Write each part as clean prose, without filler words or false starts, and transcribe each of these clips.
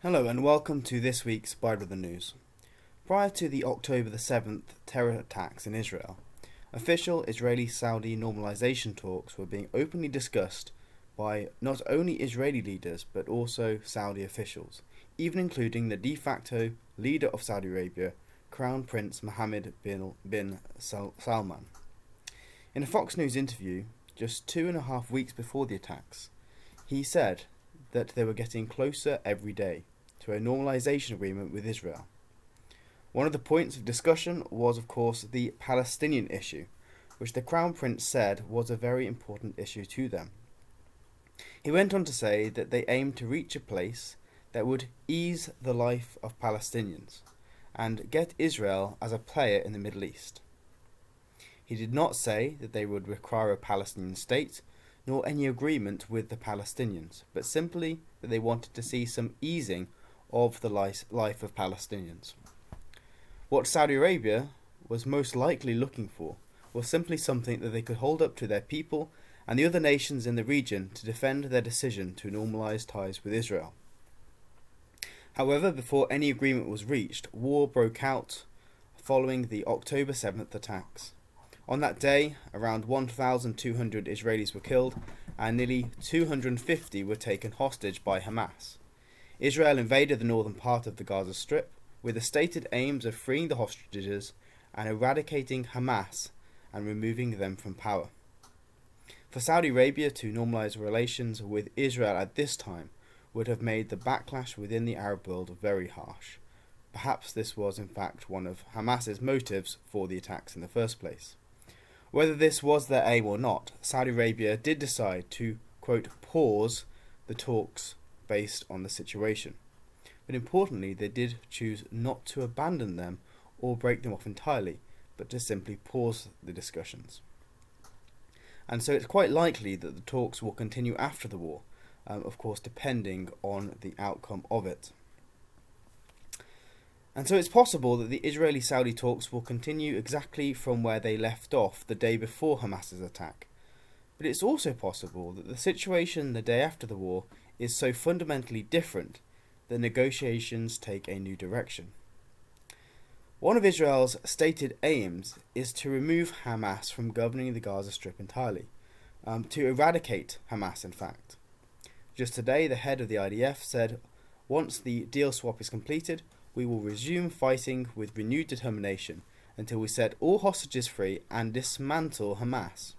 Hello and welcome to this week's Bible of the News. Prior to the October the 7th terror attacks in Israel, official Israeli-Saudi normalization talks were being openly discussed by not only Israeli leaders but also Saudi officials, even including the de facto leader of Saudi Arabia, Crown Prince Mohammed bin Salman. In a Fox News interview just 2.5 weeks before the attacks, he said that they were getting closer every day to a normalization agreement with Israel. One of the points of discussion was, of course, the Palestinian issue, which the Crown Prince said was a very important issue to them. He went on to say that they aimed to reach a place that would ease the life of Palestinians and get Israel as a player in the Middle East. He did not say that they would require a Palestinian state nor any agreement with the Palestinians, but simply that they wanted to see some easing of the life of Palestinians. What Saudi Arabia was most likely looking for was simply something that they could hold up to their people and the other nations in the region to defend their decision to normalise ties with Israel. However, before any agreement was reached, war broke out following the October 7th attacks. On that day, around 1,200 Israelis were killed and nearly 250 were taken hostage by Hamas. Israel invaded the northern part of the Gaza Strip with the stated aims of freeing the hostages and eradicating Hamas and removing them from power. For Saudi Arabia to normalise relations with Israel at this time would have made the backlash within the Arab world very harsh. Perhaps this was in fact one of Hamas's motives for the attacks in the first place. Whether this was their aim or not, Saudi Arabia did decide to, quote, pause the talks based on the situation. But importantly, they did choose not to abandon them or break them off entirely, but to simply pause the discussions. And so it's quite likely that the talks will continue after the war, of course depending on the outcome of it. And so it's possible that the Israeli-Saudi talks will continue exactly from where they left off the day before Hamas's attack. But it's also possible that the situation the day after the war is so fundamentally different that negotiations take a new direction. One of Israel's stated aims is to remove Hamas from governing the Gaza Strip entirely, to eradicate Hamas in fact. Just today, the head of the IDF said, once the deal swap is completed, we will resume fighting with renewed determination until we set all hostages free and dismantle Hamas.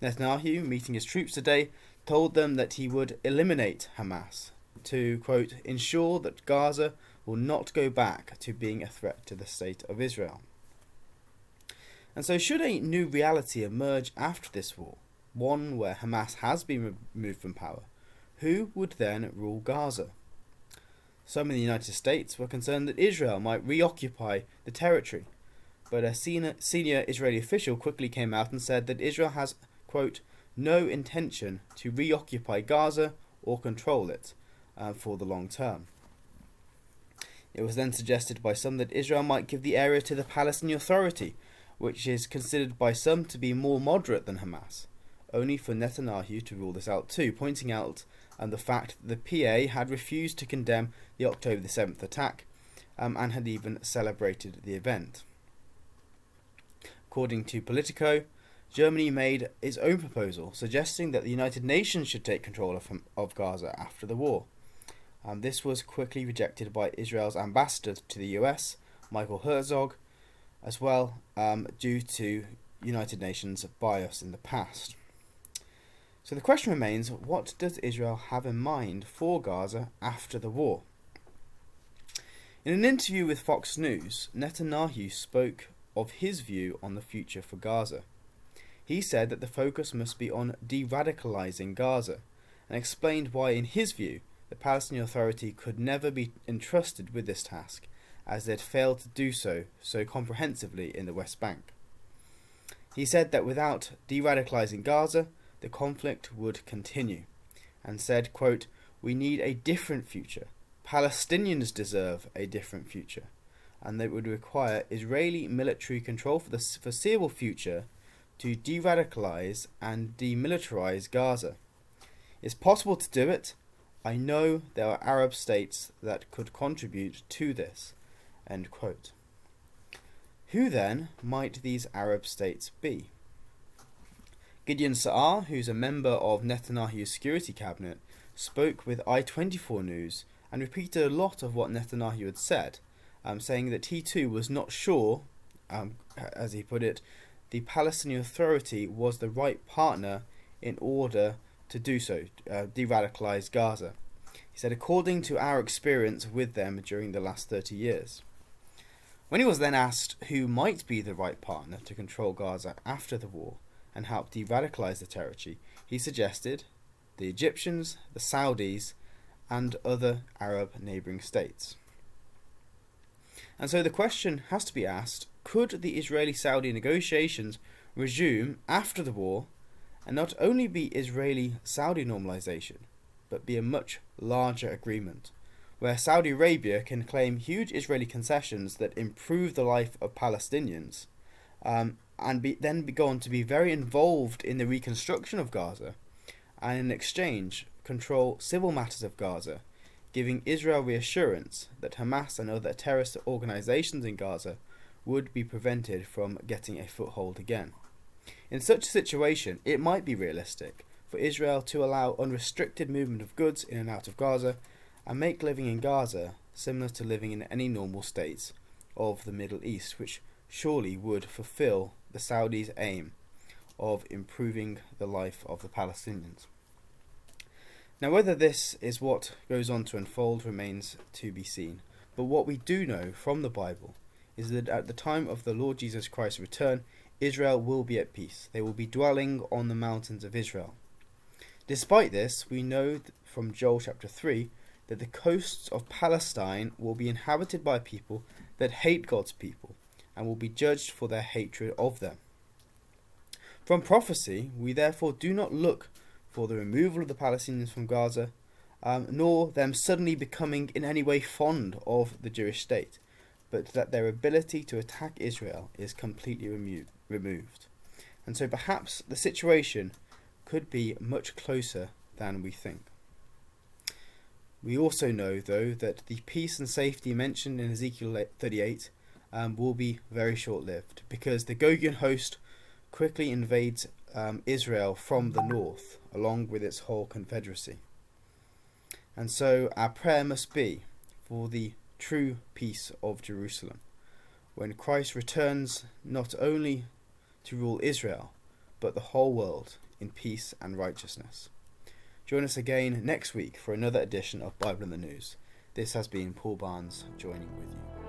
Netanyahu, meeting his troops today, told them that he would eliminate Hamas to, quote, ensure that Gaza will not go back to being a threat to the state of Israel. And so should a new reality emerge after this war, one where Hamas has been removed from power, who would then rule Gaza? Some in the United States were concerned that Israel might reoccupy the territory, but a senior Israeli official quickly came out and said that Israel has, quote, no intention to reoccupy Gaza or control it for the long term. It was then suggested by some that Israel might give the area to the Palestinian Authority, which is considered by some to be more moderate than Hamas, only for Netanyahu to rule this out too, pointing out the fact that the PA had refused to condemn the October the 7th attack and had even celebrated the event. According to Politico, Germany made its own proposal, suggesting that the United Nations should take control of Gaza after the war. This was quickly rejected by Israel's ambassador to the US, Michael Herzog, as well, due to United Nations bias in the past. So the question remains, what does Israel have in mind for Gaza after the war? In an interview with Fox News, Netanyahu spoke of his view on the future for Gaza. He said that the focus must be on de-radicalising Gaza and explained why, in his view, the Palestinian Authority could never be entrusted with this task as they'd failed to do so comprehensively in the West Bank. He said that without de-radicalising Gaza, the conflict would continue, and said, quote, we need a different future. Palestinians deserve a different future, and that would require Israeli military control for the foreseeable future to de-radicalise and demilitarise Gaza. It's possible to do it, I know there are Arab states that could contribute to this." End quote. Who then might these Arab states be? Gideon Sa'ar, who's a member of Netanyahu's security cabinet, spoke with i24 News and repeated a lot of what Netanyahu had said, saying that he too was not sure, as he put it, the Palestinian Authority was the right partner in order to do so, de-radicalise Gaza. He said, "According to our experience with them during the last 30 years. When he was then asked who might be the right partner to control Gaza after the war and help de-radicalise the territory, he suggested the Egyptians, the Saudis, and other Arab neighbouring states. And so the question has to be asked, could the Israeli-Saudi negotiations resume after the war and not only be Israeli-Saudi normalisation, but be a much larger agreement, where Saudi Arabia can claim huge Israeli concessions that improve the life of Palestinians, and then be gone to be very involved in the reconstruction of Gaza, and in exchange control civil matters of Gaza, giving Israel reassurance that Hamas and other terrorist organisations in Gaza would be prevented from getting a foothold again. In such a situation, it might be realistic for Israel to allow unrestricted movement of goods in and out of Gaza and make living in Gaza similar to living in any normal states of the Middle East, which surely would fulfill the Saudis' aim of improving the life of the Palestinians. Now, whether this is what goes on to unfold remains to be seen, but what we do know from the Bible is that at the time of the Lord Jesus Christ's return, Israel will be at peace. They will be dwelling on the mountains of Israel. Despite this, we know from Joel chapter 3 that the coasts of Palestine will be inhabited by people that hate God's people and will be judged for their hatred of them. From prophecy, we therefore do not look for the removal of the Palestinians from Gaza, nor them suddenly becoming in any way fond of the Jewish state, but that their ability to attack Israel is completely removed. And so perhaps the situation could be much closer than we think. We also know, though, that the peace and safety mentioned in Ezekiel 38 will be very short-lived, because the Gogian host quickly invades Israel from the north, along with its whole confederacy. And so our prayer must be for the true peace of Jerusalem, when Christ returns not only to rule Israel, but the whole world in peace and righteousness. Join us again next week for another edition of Bible in the News. This has been Paul Barnes joining with you.